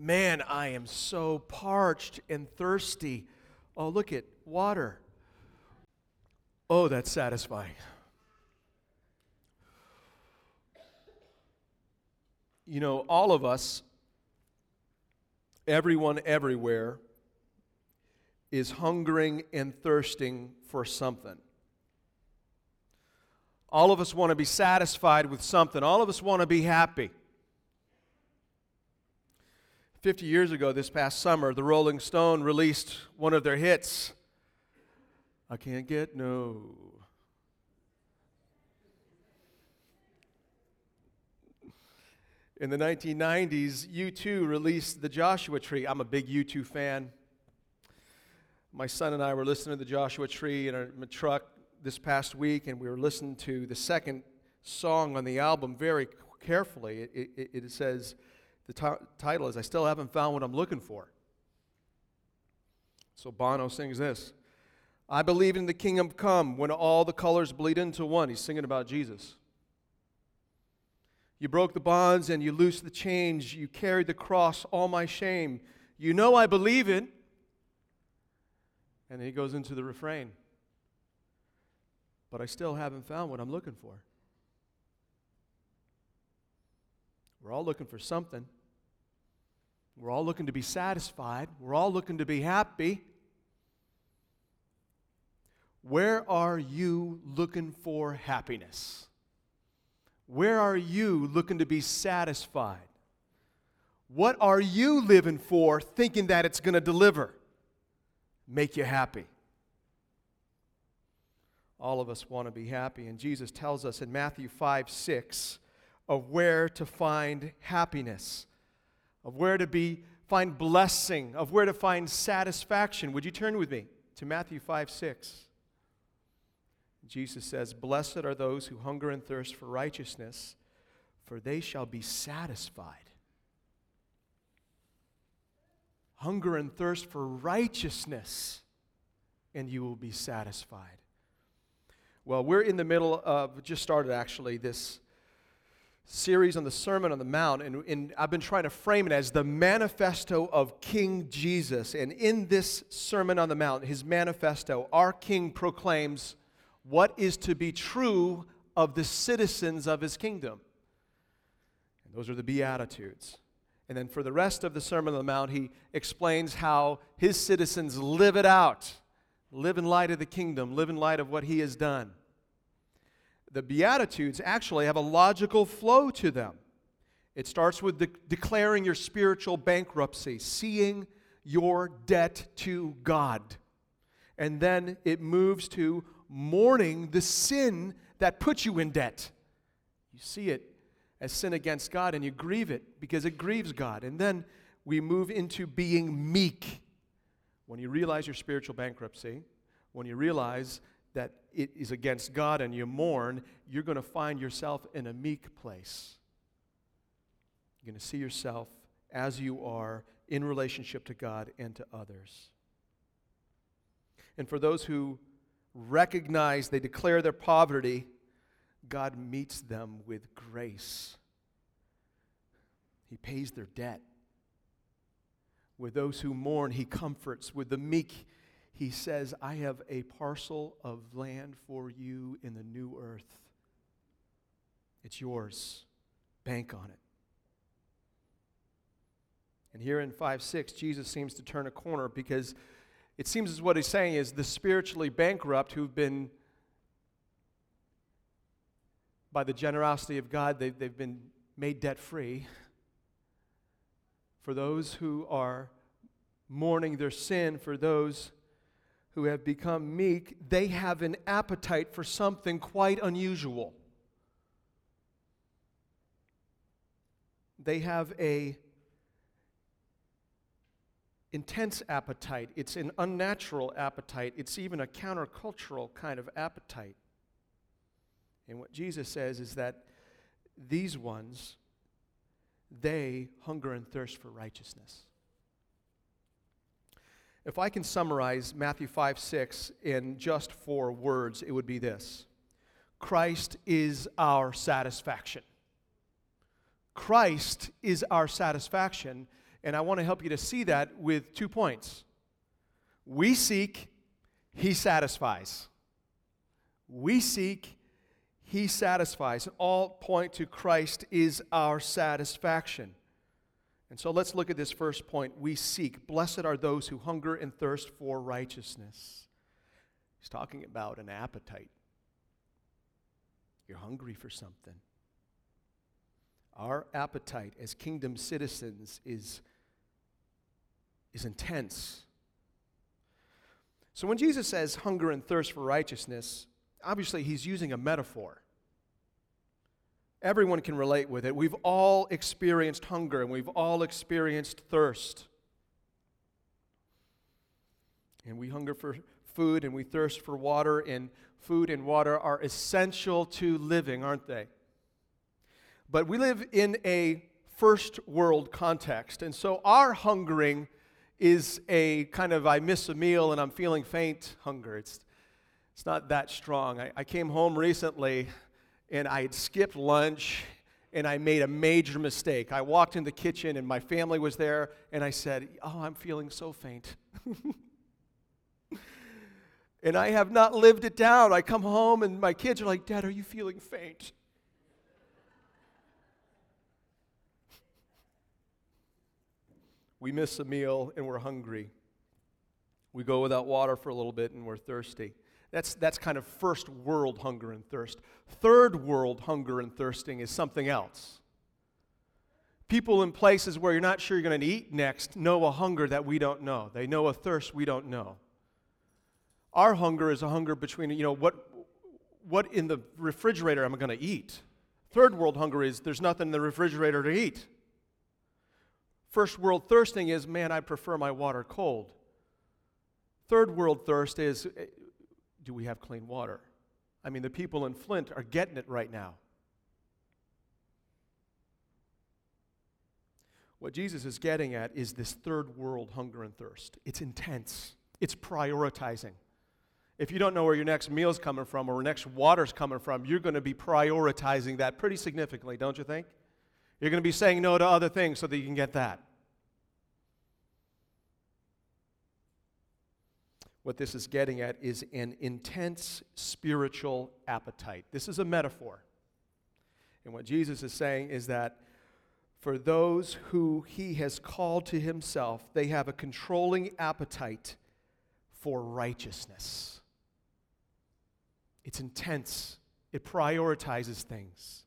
Man, I am so parched and thirsty. Oh, look at water. Oh, that's satisfying. You know, all of us, everyone everywhere, is hungering and thirsting for something. All of us want to be satisfied with something. All of us want to be happy. 50 years ago, this past summer, the Rolling Stones released one of their hits, I Can't Get No. In the 1990s, U2 released The Joshua Tree. I'm a big U2 fan. My son and I were listening to The Joshua Tree in our truck this past week, and we were listening to the second song on the album very carefully. It says, The title is, I Still Haven't Found What I'm Looking For. So Bono sings this. I believe in the kingdom come when all the colors bleed into one. He's singing about Jesus. You broke the bonds and you loosed the chains. You carried the cross, all my shame. You know I believe it. And then he goes into the refrain. But I still haven't found what I'm looking for. We're all looking for something. We're all looking to be satisfied. We're all looking to be happy. Where are you looking for happiness? Where are you looking to be satisfied? What are you living for, thinking that it's going to deliver? Make you happy. All of us want to be happy, and Jesus tells us in Matthew 5:6 of where to find happiness, of where to find blessing, of where to find satisfaction. Would you turn with me to Matthew 5:6? Jesus says, Blessed are those who hunger and thirst for righteousness, for they shall be satisfied. Hunger and thirst for righteousness, and you will be satisfied. Well, we're in the middle of, just started actually, this series on the Sermon on the Mount, and I've been trying to frame it as the manifesto of King Jesus. And in this Sermon on the Mount, his manifesto, our King proclaims what is to be true of the citizens of his kingdom. And those are the Beatitudes. And then for the rest of the Sermon on the Mount, he explains how his citizens live it out, live in light of the kingdom, live in light of what he has done. The Beatitudes actually have a logical flow to them. It starts with declaring your spiritual bankruptcy, seeing your debt to God. And then it moves to mourning the sin that put you in debt. You see it as sin against God and you grieve it because it grieves God. And then we move into being meek. When you realize your spiritual bankruptcy, when you realize that it is against God and you mourn, you're going to find yourself in a meek place. You're going to see yourself as you are in relationship to God and to others. And for those who recognize, they declare their poverty, God meets them with grace. He pays their debt. With those who mourn, he comforts. With the meek, he says, I have a parcel of land for you in the new earth. It's yours. Bank on it. And here in 5:6, Jesus seems to turn a corner because it seems as what he's saying is the spiritually bankrupt who've been, by the generosity of God, they've been made debt free. For those who are mourning their sin, for those who have become meek, they have an appetite for something quite unusual. They have a intense appetite. It's an unnatural appetite. It's even a countercultural kind of appetite. And what Jesus says is that these ones, they hunger and thirst for righteousness. If I can summarize Matthew 5:6 in just 4 words, it would be this. Christ is our satisfaction. Christ is our satisfaction, and I want to help you to see that with 2 points. We seek, He satisfies. We seek, He satisfies. All point to Christ is our satisfaction. And so let's look at this first point. We seek. Blessed are those who hunger and thirst for righteousness. He's talking about an appetite. You're hungry for something. Our appetite as kingdom citizens is intense. So when Jesus says hunger and thirst for righteousness, obviously he's using a metaphor. Everyone can relate with it. We've all experienced hunger and we've all experienced thirst. And we hunger for food and we thirst for water, and food and water are essential to living, aren't they? But we live in a first world context, and so our hungering is a kind of I miss a meal and I'm feeling faint hunger. It's not that strong. I came home recently and I had skipped lunch and I made a major mistake. I walked in the kitchen and my family was there and I said, "Oh, I'm feeling so faint." And I have not lived it down. I come home and my kids are like, "Dad, are you feeling faint?" We miss a meal and we're hungry. We go without water for a little bit and we're thirsty. That's kind of first world hunger and thirst. Third world hunger and thirsting is something else. People in places where you're not sure you're going to eat next know a hunger that we don't know. They know a thirst we don't know. Our hunger is a hunger between, what in the refrigerator am I going to eat? Third world hunger is there's nothing in the refrigerator to eat. First world thirsting is, man, I prefer my water cold. Third world thirst is, do we have clean water? I mean, the people in Flint are getting it right now. What Jesus is getting at is this third world hunger and thirst. It's intense. It's prioritizing. If you don't know where your next meal's coming from or where next water's coming from, you're going to be prioritizing that pretty significantly, don't you think? You're going to be saying no to other things so that you can get that. What this is getting at is an intense spiritual appetite. This is a metaphor. And what Jesus is saying is that for those who He has called to Himself, they have a controlling appetite for righteousness. It's intense. It prioritizes things.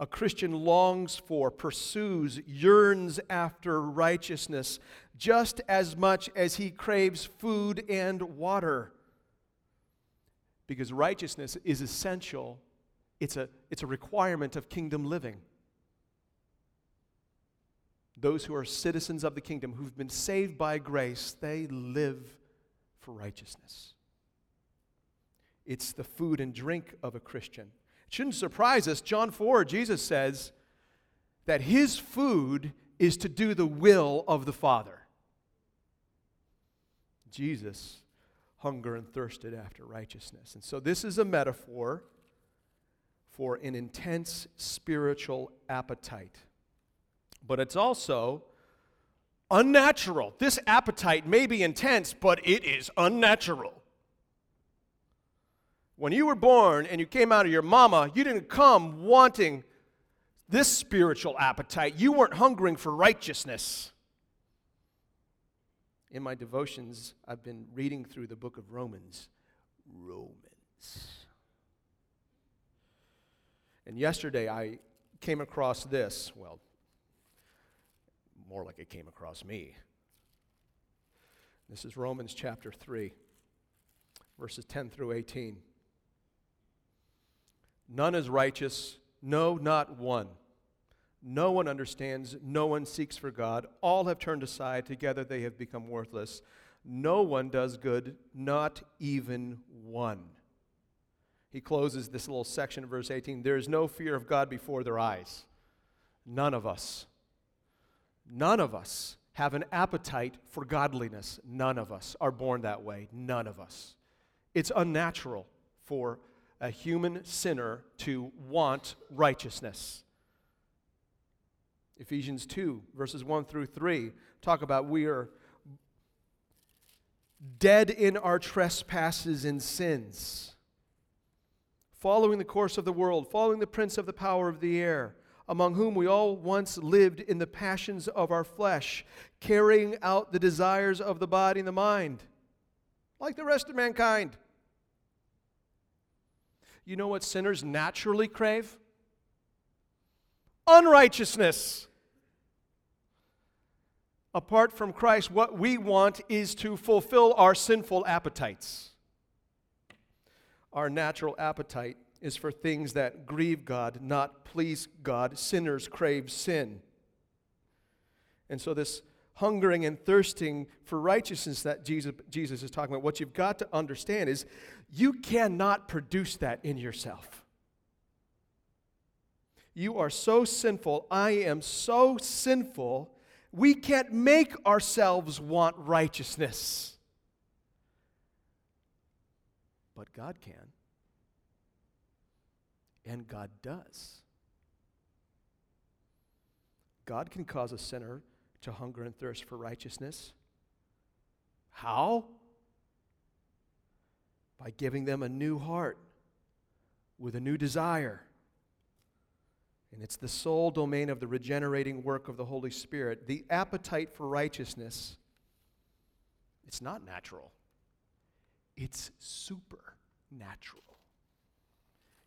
A Christian longs for, pursues, yearns after righteousness just as much as he craves food and water. Because righteousness is essential. It's a requirement of kingdom living. Those who are citizens of the kingdom, who've been saved by grace, they live for righteousness. It's the food and drink of a Christian. It shouldn't surprise us. John 4, Jesus says that His food is to do the will of the Father. Jesus hungered and thirsted after righteousness. And so this is a metaphor for an intense spiritual appetite. But it's also unnatural. This appetite may be intense, but it is unnatural. When you were born and you came out of your mama, you didn't come wanting this spiritual appetite. You weren't hungering for righteousness. In my devotions, I've been reading through the book of Romans. And yesterday I came across this. Well, more like it came across me. This is Romans chapter 3, verses 10 through 18. None is righteous, no, not one. No one understands, no one seeks for God. All have turned aside, together they have become worthless. No one does good, not even one. He closes this little section of verse 18. There is no fear of God before their eyes. None of us have an appetite for godliness. None of us are born that way. None of us. It's unnatural for a human sinner to want righteousness. Ephesians 2, verses 1 through 3, talk about we are dead in our trespasses and sins, following the course of the world, following the prince of the power of the air, among whom we all once lived in the passions of our flesh, carrying out the desires of the body and the mind, like the rest of mankind. You know what sinners naturally crave? Unrighteousness. Apart from Christ, what we want is to fulfill our sinful appetites. Our natural appetite is for things that grieve God, not please God. Sinners crave sin. And so this hungering and thirsting for righteousness that Jesus is talking about, what you've got to understand is you cannot produce that in yourself. You are so sinful. I am so sinful. We can't make ourselves want righteousness. But God can. And God does. God can cause a sinner to hunger and thirst for righteousness. How? By giving them a new heart with a new desire. And it's the sole domain of the regenerating work of the Holy Spirit. The appetite for righteousness, it's not natural. It's supernatural.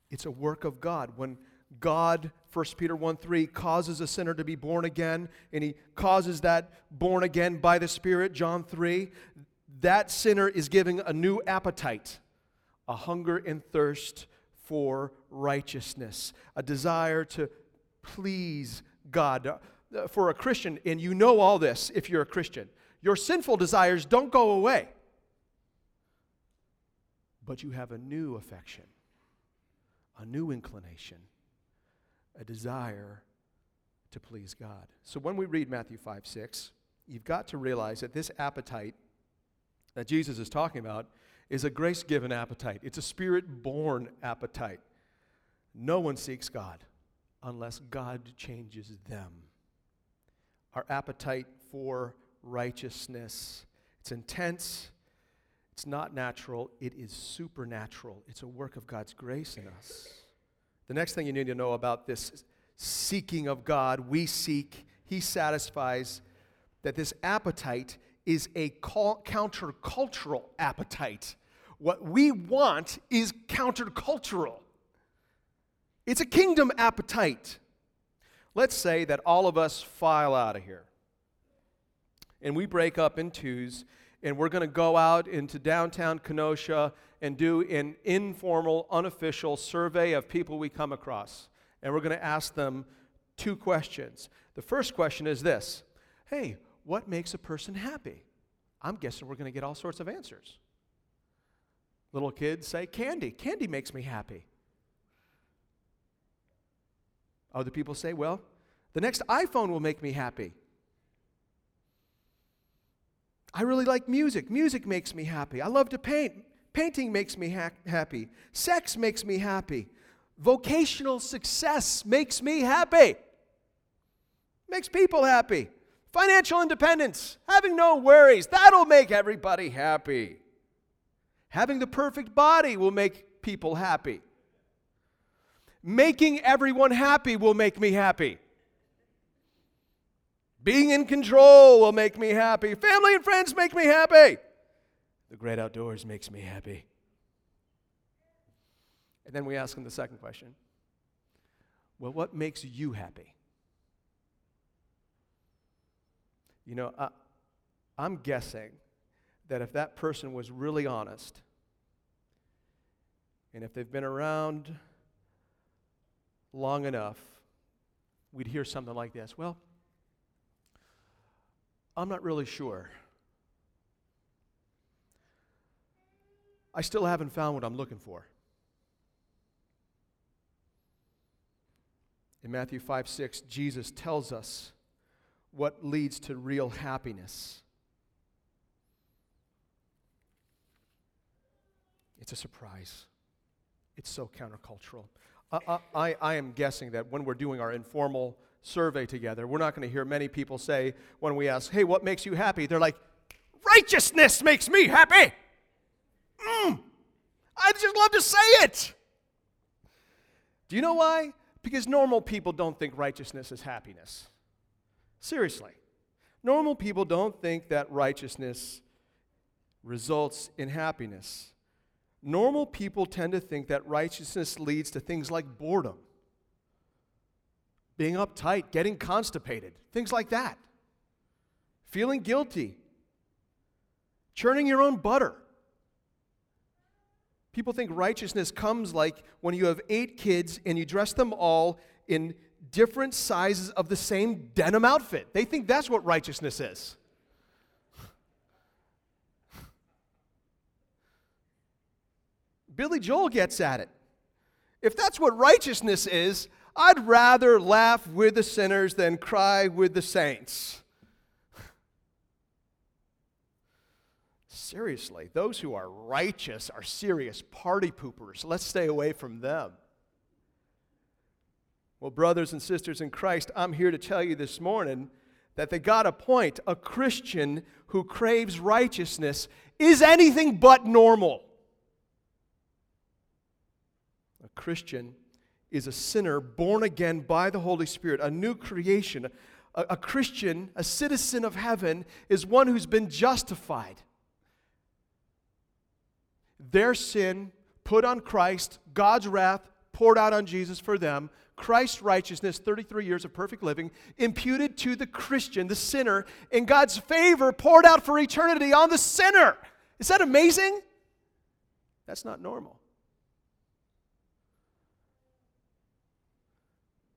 It's a work of God. When God, 1 Peter 1:3, causes a sinner to be born again, and he causes that born again by the Spirit, John 3, that sinner is giving a new appetite, a hunger and thirst for righteousness, a desire to please God. For a Christian, and you know all this if you're a Christian, your sinful desires don't go away, but you have a new affection, a new inclination, a desire to please God. So when we read Matthew 5:6, you've got to realize that this appetite that Jesus is talking about is a grace-given appetite. It's a spirit-born appetite. No one seeks God unless God changes them. Our appetite for righteousness, it's intense, it's not natural, it is supernatural. It's a work of God's grace in us. The next thing you need to know about this seeking of God, we seek, he satisfies, that this appetite is a countercultural appetite. What we want is countercultural. It's a kingdom appetite. Let's say that all of us file out of here and we break up in twos and we're going to go out into downtown Kenosha and do an informal, unofficial survey of people we come across. And we're going to ask them two questions. The first question is this: hey, what makes a person happy? I'm guessing we're going to get all sorts of answers. Little kids say, candy. Candy makes me happy. Other people say, well, the next iPhone will make me happy. I really like music. Music makes me happy. I love to paint. Painting makes me happy. Sex makes me happy. Vocational success makes me happy. Makes people happy. Financial independence, having no worries, that'll make everybody happy. Having the perfect body will make people happy. Making everyone happy will make me happy. Being in control will make me happy. Family and friends make me happy. The great outdoors makes me happy. And then we ask them the second question. Well, what makes you happy? You know, I'm guessing that if that person was really honest, and if they've been around long enough, we'd hear something like this. Well, I'm not really sure. I still haven't found what I'm looking for. In Matthew 5:6, Jesus tells us what leads to real happiness. It's a surprise. It's so countercultural. I am guessing that when we're doing our informal survey together. We're not going to hear many people say when we ask, hey, what makes you happy? They're like, righteousness makes me happy. I just love to say it. Do you know why? Because normal people don't think righteousness is happiness. Seriously. Normal people don't think that righteousness results in happiness. Normal people tend to think that righteousness leads to things like boredom, being uptight, getting constipated, things like that, feeling guilty, churning your own butter. People think righteousness comes like when you have 8 kids and you dress them all in different sizes of the same denim outfit. They think that's what righteousness is. Billy Joel gets at it. If that's what righteousness is, I'd rather laugh with the sinners than cry with the saints. Seriously, those who are righteous are serious party poopers. Let's stay away from them. Well, brothers and sisters in Christ, I'm here to tell you this morning that they got a point. A Christian who craves righteousness is anything but normal. A Christian is a sinner born again by the Holy Spirit, a new creation. A Christian, a citizen of heaven, is one who's been justified. Their sin put on Christ, God's wrath poured out on Jesus for them, Christ's righteousness, 33 years of perfect living, imputed to the Christian, the sinner, and God's favor poured out for eternity on the sinner. Is that amazing? That's not normal.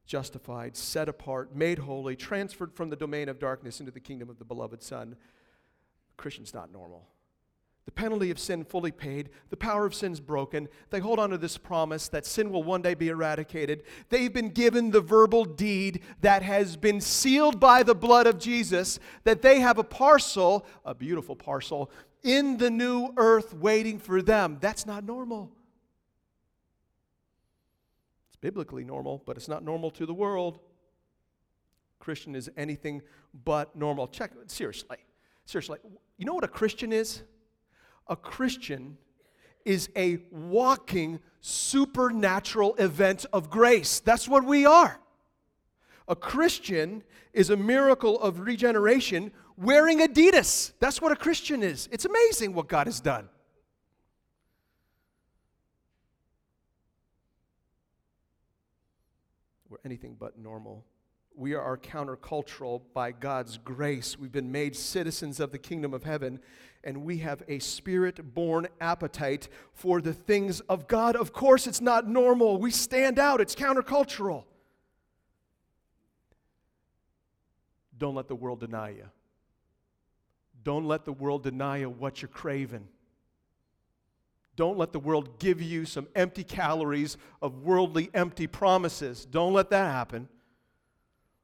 Justified, set apart, made holy, transferred from the domain of darkness into the kingdom of the beloved Son. The Christian's not normal. The penalty of sin fully paid. The power of sin's broken. They hold on to this promise that sin will one day be eradicated. They've been given the verbal deed that has been sealed by the blood of Jesus, that they have a parcel, a beautiful parcel, in the new earth waiting for them. That's not normal. It's biblically normal, but it's not normal to the world. Christian is anything but normal. Check, seriously. You know what a Christian is? A Christian is a walking supernatural event of grace. That's what we are. A Christian is a miracle of regeneration wearing Adidas. That's what a Christian is. It's amazing what God has done. We're anything but normal. We are countercultural by God's grace. We've been made citizens of the kingdom of heaven, and we have a spirit-born appetite for the things of God. Of course, it's not normal. We stand out. It's countercultural. Don't let the world deny you. Don't let the world deny you what you're craving. Don't let the world give you some empty calories of worldly empty promises. Don't let that happen.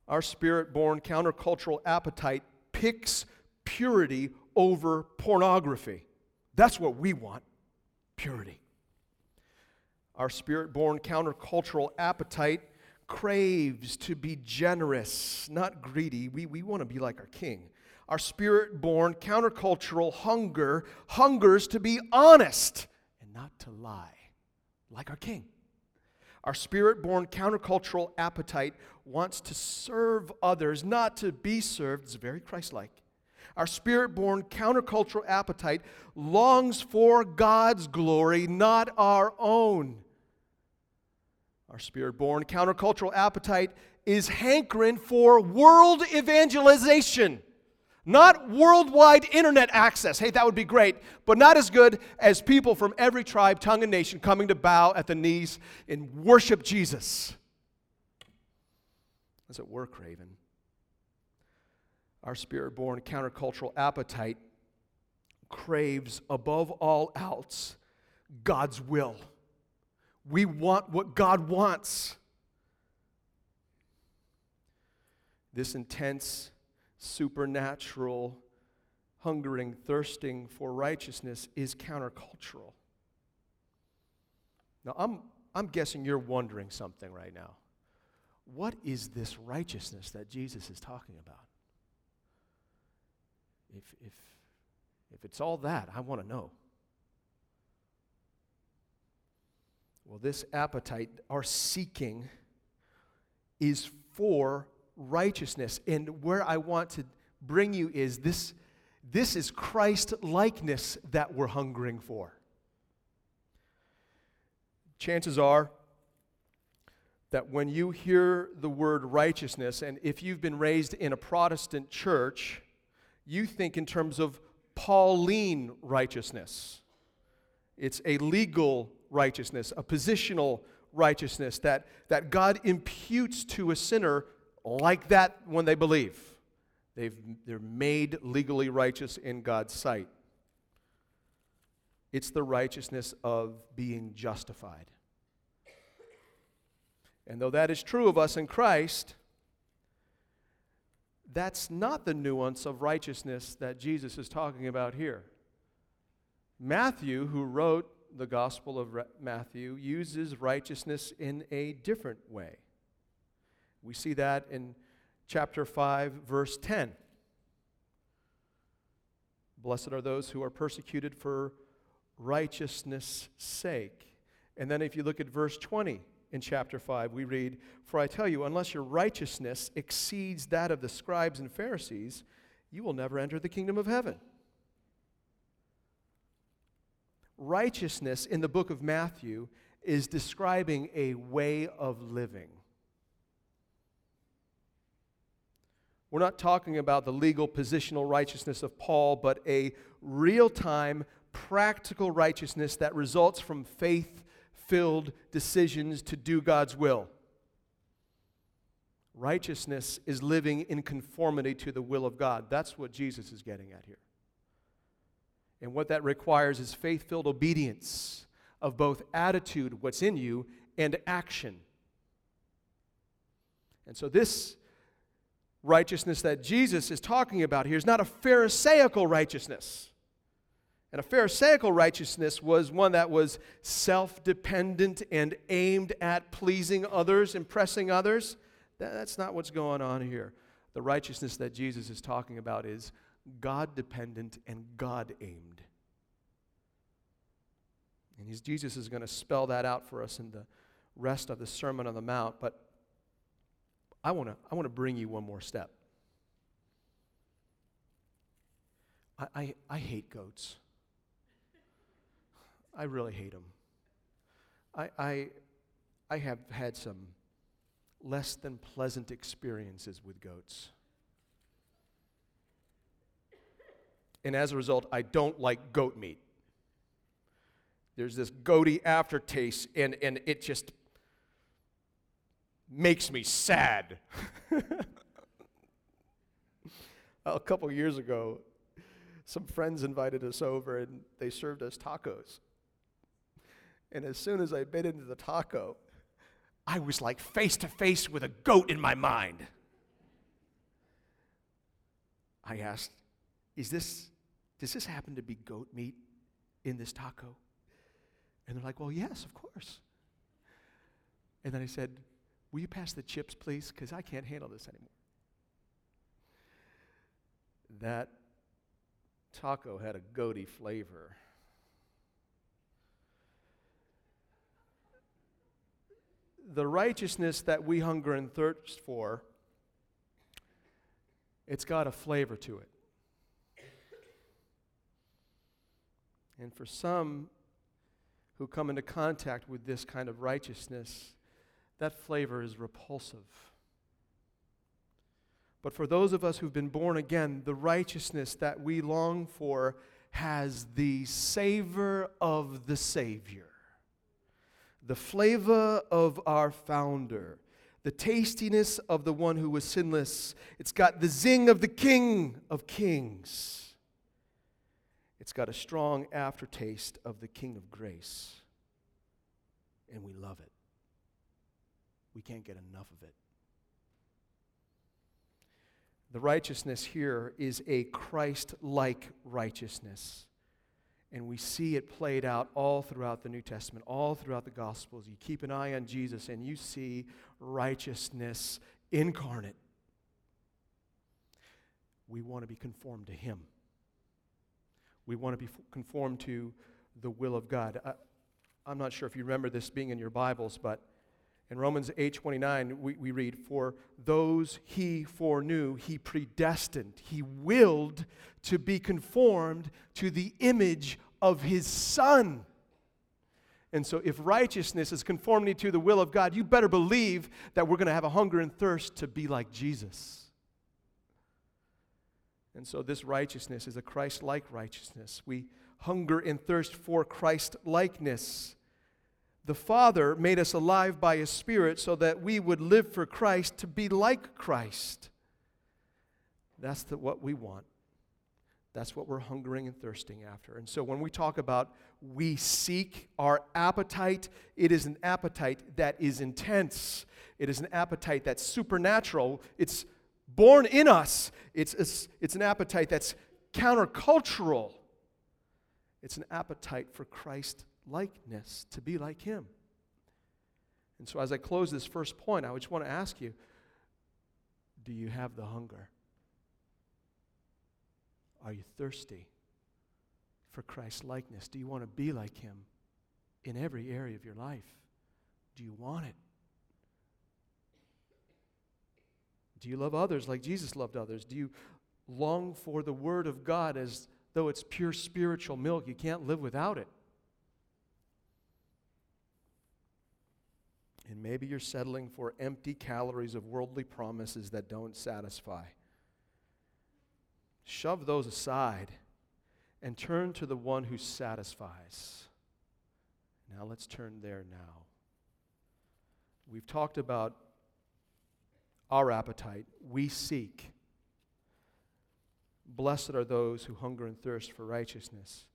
Our spirit-born countercultural appetite picks purity over pornography. That's what we want, purity. Our spirit-born countercultural appetite craves to be generous, not greedy. We want to be like our King. Our spirit-born countercultural hunger hungers to be honest and not to lie, like our King. Our spirit-born countercultural appetite wants to serve others, not to be served. It's very Christ-like. Our spirit-born countercultural appetite longs for God's glory, not our own. Our spirit-born countercultural appetite is hankering for world evangelization, not worldwide internet access. Hey, that would be great, but not as good as people from every tribe, tongue, and nation coming to bow at the knees and worship Jesus. That's what we're craving. Our spirit-born countercultural appetite craves above all else God's will. We want what God wants. This intense supernatural hungering, thirsting for righteousness is countercultural. Now, I'm guessing you're wondering something right now. what is this righteousness that Jesus is talking about? If it's all that, I want to know. Well, this appetite, our seeking, is for righteousness. And where I want to bring you is this is Christ-likeness that we're hungering for. Chances are that when you hear the word righteousness, and if you've been raised in a Protestant church, you think in terms of Pauline righteousness. It's a legal righteousness, a positional righteousness that God imputes to a sinner like that when they believe. They're made legally righteous in God's sight. It's the righteousness of being justified. And though that is true of us in Christ, that's not the nuance of righteousness that Jesus is talking about here. Matthew, who wrote the Gospel of Matthew, uses righteousness in a different way. We see that in chapter 5, verse 10. Blessed are those who are persecuted for righteousness' sake. And then if you look at verse 20 in chapter 5, we read, "For I tell you, unless your righteousness exceeds that of the scribes and Pharisees, you will never enter the kingdom of heaven." Righteousness in the book of Matthew is describing a way of living. We're not talking about the legal positional righteousness of Paul, but a real-time, practical righteousness that results from faith-filled decisions to do God's will. Righteousness is living in conformity to the will of God. That's what Jesus is getting at here. And what that requires is faith-filled obedience of both attitude, what's in you, and action. And so this righteousness that Jesus is talking about here is not a Pharisaical righteousness. And a Pharisaical righteousness was one that was self-dependent and aimed at pleasing others, impressing others. That's not what's going on here. The righteousness that Jesus is talking about is God-dependent and God-aimed. And Jesus is going to spell that out for us in the rest of the Sermon on the Mount, but I want to bring you one more step. I hate goats. I really hate them. I have had some less than pleasant experiences with goats. And as a result, I don't like goat meat. There's this goaty aftertaste, and it just makes me sad. A couple years ago, some friends invited us over, and they served us tacos. And as soon as I bit into the taco, I was like face to face with a goat in my mind. I asked, does this happen to be goat meat in this taco? And they're like, well, yes, of course. And then I said, will you pass the chips, please? Because I can't handle this anymore. That taco had a goaty flavor. The righteousness that we hunger and thirst for, it's got a flavor to it. And for some who come into contact with this kind of righteousness, that flavor is repulsive. But for those of us who've been born again, the righteousness that we long for has the savor of the Savior, the flavor of our Founder, the tastiness of the one who was sinless. It's got the zing of the King of Kings. It's got a strong aftertaste of the King of Grace, and we love it. We can't get enough of it. The righteousness here is a Christ-like righteousness. And we see it played out all throughout the New Testament, all throughout the Gospels. You keep an eye on Jesus and you see righteousness incarnate. We want to be conformed to Him. We want to be conformed to the will of God. I'm not sure if you remember this being in your Bibles, but in Romans 8:29, we read, "For those He foreknew, He predestined, He willed to be conformed to the image of His Son." And so if righteousness is conformity to the will of God, you better believe that we're going to have a hunger and thirst to be like Jesus. And so this righteousness is a Christ-like righteousness. We hunger and thirst for Christ-likeness. The Father made us alive by His Spirit so that we would live for Christ, to be like Christ. That's what we want. That's what we're hungering and thirsting after. And so when we talk about we seek our appetite, it is an appetite that is intense. It is an appetite that's supernatural. It's born in us. It's an appetite that's countercultural. It's an appetite for Christ-likeness, to be like Him. And so as I close this first point, I just want to ask you, do you have the hunger? Are you thirsty for Christ-likeness? Do you want to be like Him in every area of your life? Do you want it? Do you love others like Jesus loved others? Do you long for the Word of God as though it's pure spiritual milk? You can't live without it. And maybe you're settling for empty calories of worldly promises that don't satisfy. Shove those aside and turn to the one who satisfies. Now let's turn there now. We've talked about our appetite. We seek. Blessed are those who hunger and thirst for righteousness.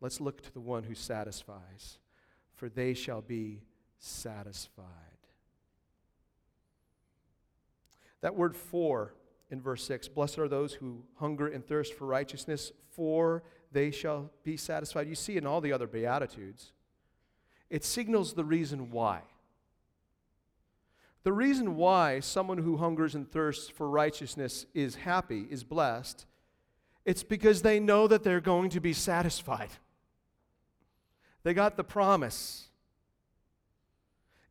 Let's look to the one who satisfies, for they shall be satisfied. That word "for" in verse 6, blessed are those who hunger and thirst for righteousness, for they shall be satisfied. You see in all the other Beatitudes, it signals the reason why. The reason why someone who hungers and thirsts for righteousness is happy, is blessed, it's because they know that they're going to be satisfied. They got the promise.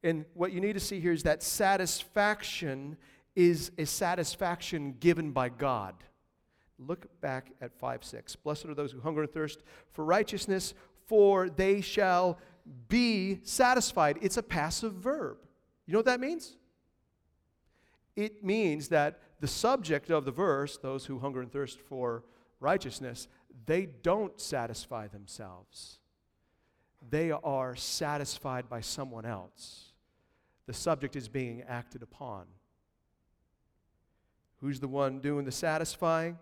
And what you need to see here is that satisfaction is a satisfaction given by God. Look back at 5:6. Blessed are those who hunger and thirst for righteousness, for they shall be satisfied. It's a passive verb. You know what that means? It means that the subject of the verse, those who hunger and thirst for righteousness, they don't satisfy themselves. They are satisfied by someone else. The subject is being acted upon. Who's the one doing the satisfying?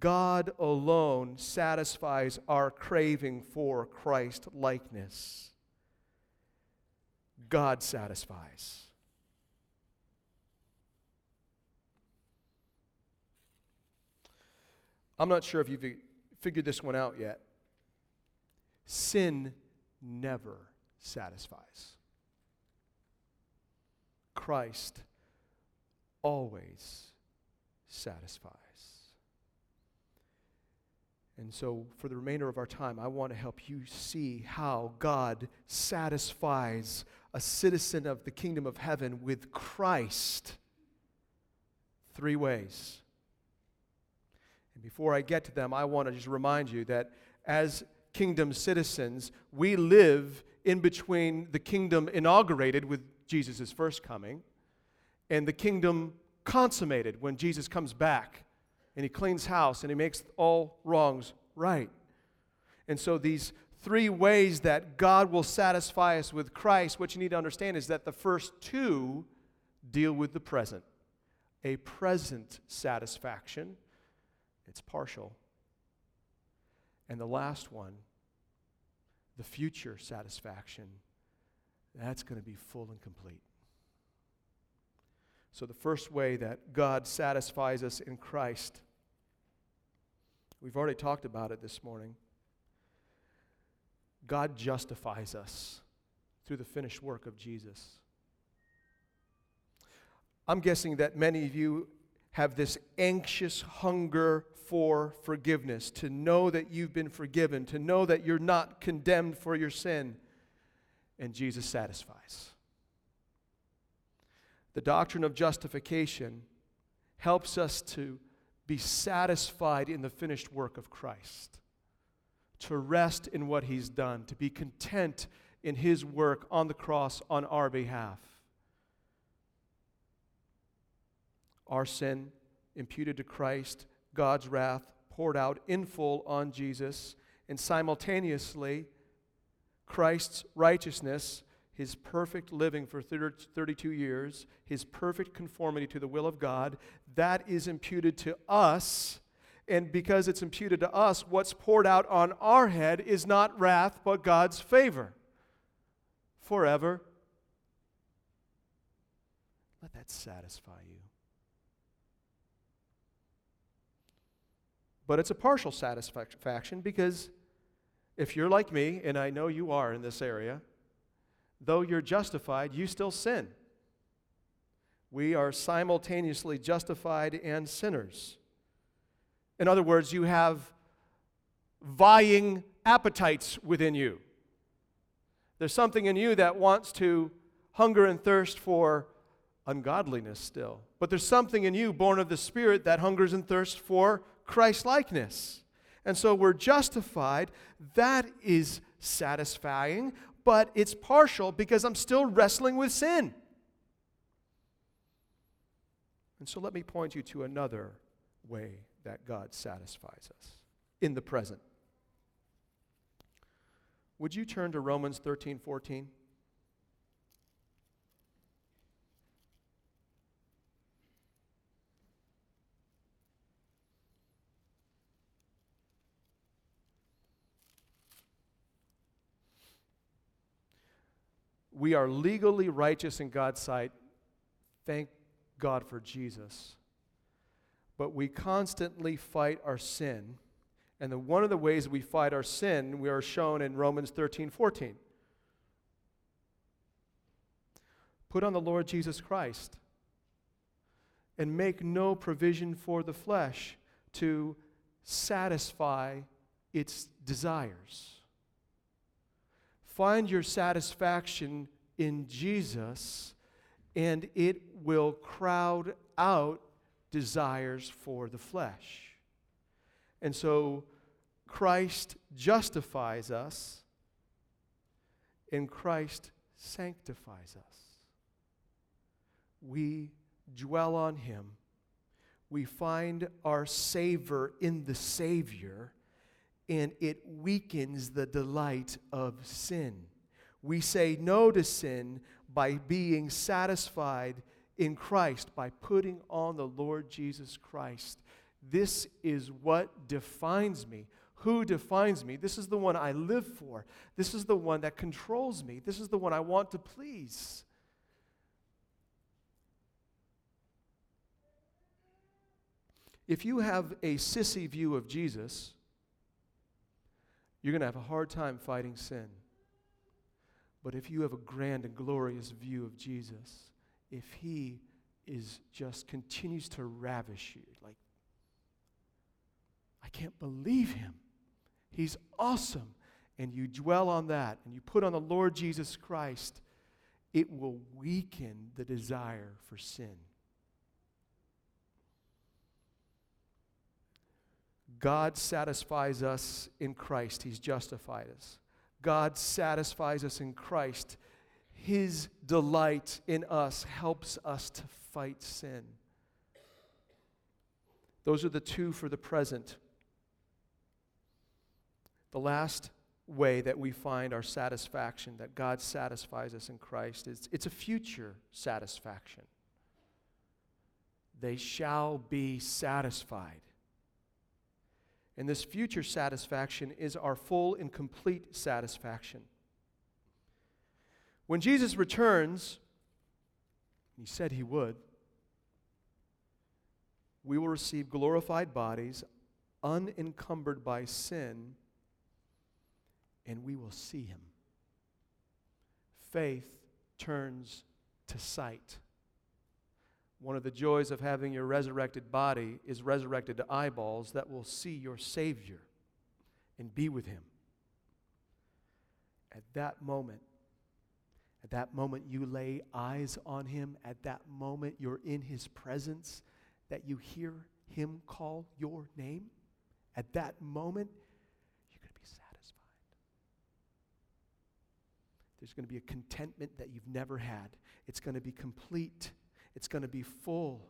God alone satisfies our craving for Christ-likeness. God satisfies. I'm not sure if you've figured this one out yet. Sin never satisfies. Christ always satisfies. And so for the remainder of our time, I want to help you see how God satisfies a citizen of the kingdom of heaven with Christ. 3 ways. And before I get to them, I want to just remind you that as kingdom citizens, we live in between the kingdom inaugurated with Jesus' first coming and the kingdom consummated when Jesus comes back and He cleans house and He makes all wrongs right. And so these 3 ways that God will satisfy us with Christ, what you need to understand is that the first 2 deal with the present. A present satisfaction. It's partial. And the last one, the future satisfaction, that's going to be full and complete. So the first way that God satisfies us in Christ, we've already talked about it this morning. God justifies us through the finished work of Jesus. I'm guessing that many of you have this anxious hunger for forgiveness, to know that you've been forgiven, to know that you're not condemned for your sin, and Jesus satisfies. The doctrine of justification helps us to be satisfied in the finished work of Christ, to rest in what He's done, to be content in His work on the cross on our behalf. Our sin imputed to Christ, God's wrath poured out in full on Jesus, and simultaneously, Christ's righteousness, His perfect living for 32 years, His perfect conformity to the will of God, that is imputed to us. And because it's imputed to us, what's poured out on our head is not wrath, but God's favor forever. Let that satisfy you. But it's a partial satisfaction, because if you're like me, and I know you are in this area, though you're justified, you still sin. We are simultaneously justified and sinners. In other words, you have vying appetites within you. There's something in you that wants to hunger and thirst for ungodliness still. But there's something in you born of the Spirit that hungers and thirsts for Christ-likeness. And so we're justified. That is satisfying, but it's partial because I'm still wrestling with sin. And so let me point you to another way that God satisfies us in the present. Would you turn to Romans 13:14? We are legally righteous in God's sight. Thank God for Jesus. But we constantly fight our sin. And one of the ways we fight our sin, we are shown in Romans 13:14. Put on the Lord Jesus Christ and make no provision for the flesh to satisfy its desires. Find your satisfaction in Jesus, and it will crowd out desires for the flesh. And so Christ justifies us, and Christ sanctifies us. We dwell on Him. We find our savor in the Savior, and it weakens the delight of sin. We say no to sin by being satisfied in Christ, by putting on the Lord Jesus Christ. This is what defines me. Who defines me? This is the one I live for. This is the one that controls me. This is the one I want to please. If you have a sissy view of Jesus, you're going to have a hard time fighting sin. But if you have a grand and glorious view of Jesus, if He is just continues to ravish you, like, I can't believe Him. He's awesome. And you dwell on that, and you put on the Lord Jesus Christ, it will weaken the desire for sin. God satisfies us in Christ. He's justified us. God satisfies us in Christ. His delight in us helps us to fight sin. Those are the two for the present. The last way that we find our satisfaction, that God satisfies us in Christ, is it's a future satisfaction. They shall be satisfied. And this future satisfaction is our full and complete satisfaction. When Jesus returns, He said He would, we will receive glorified bodies, unencumbered by sin, and we will see him. Faith turns to sight. One of the joys of having your resurrected body is resurrected to eyeballs that will see your Savior and be with him. At that moment you lay eyes on him. At that moment you're in his presence, that you hear him call your name. At that moment, you're going to be satisfied. There's going to be a contentment that you've never had. It's going to be complete. It's going to be full.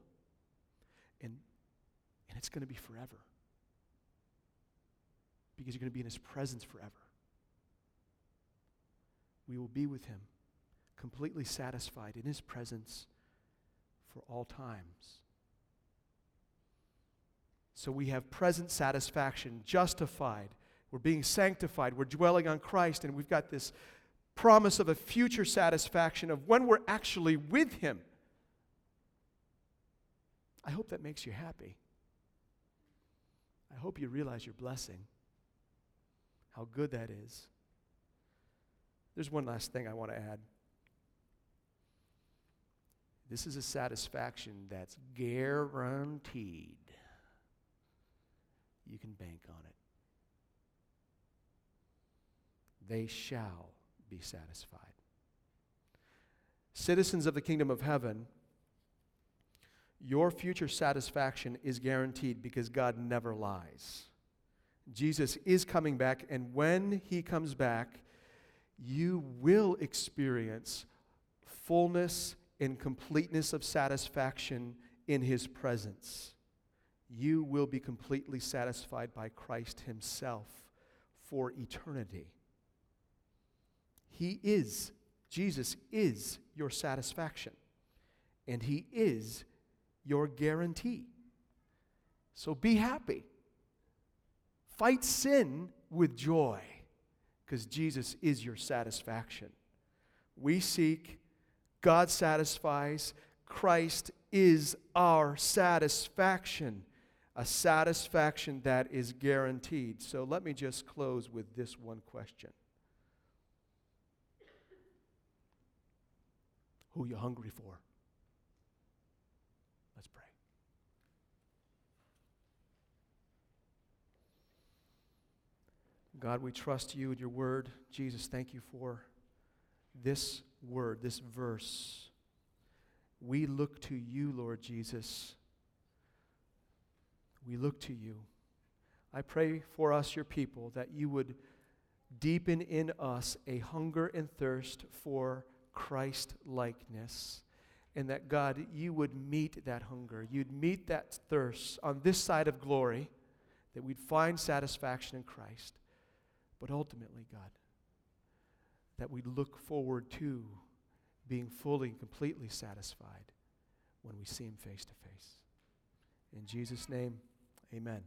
And it's going to be forever. Because you're going to be in his presence forever. We will be with him, completely satisfied in his presence for all times. So we have present satisfaction, justified. We're being sanctified. We're dwelling on Christ, and we've got this promise of a future satisfaction of when we're actually with him. I hope that makes you happy. I hope you realize your blessing, how good that is. There's one last thing I want to add. This is a satisfaction that's guaranteed. You can bank on it. They shall be satisfied. Citizens of the kingdom of heaven, your future satisfaction is guaranteed because God never lies. Jesus is coming back, and when he comes back, you will experience fullness and completeness of satisfaction in his presence. You will be completely satisfied by Christ himself for eternity. He is, Jesus is your satisfaction, and he is your guarantee. So be happy. Fight sin with joy, because Jesus is your satisfaction. We seek, God satisfies, Christ is our satisfaction. A satisfaction that is guaranteed. So let me just close with this one question. Who are you hungry for? Let's pray. God, we trust you and your word. Jesus, thank you for this word, this verse. We look to you, Lord Jesus. We look to you. I pray for us, your people, that you would deepen in us a hunger and thirst for Christ-likeness, and that, God, you would meet that hunger. You'd meet that thirst on this side of glory, that we'd find satisfaction in Christ. But ultimately, God, that we'd look forward to being fully and completely satisfied when we see him face to face. In Jesus' name, amen.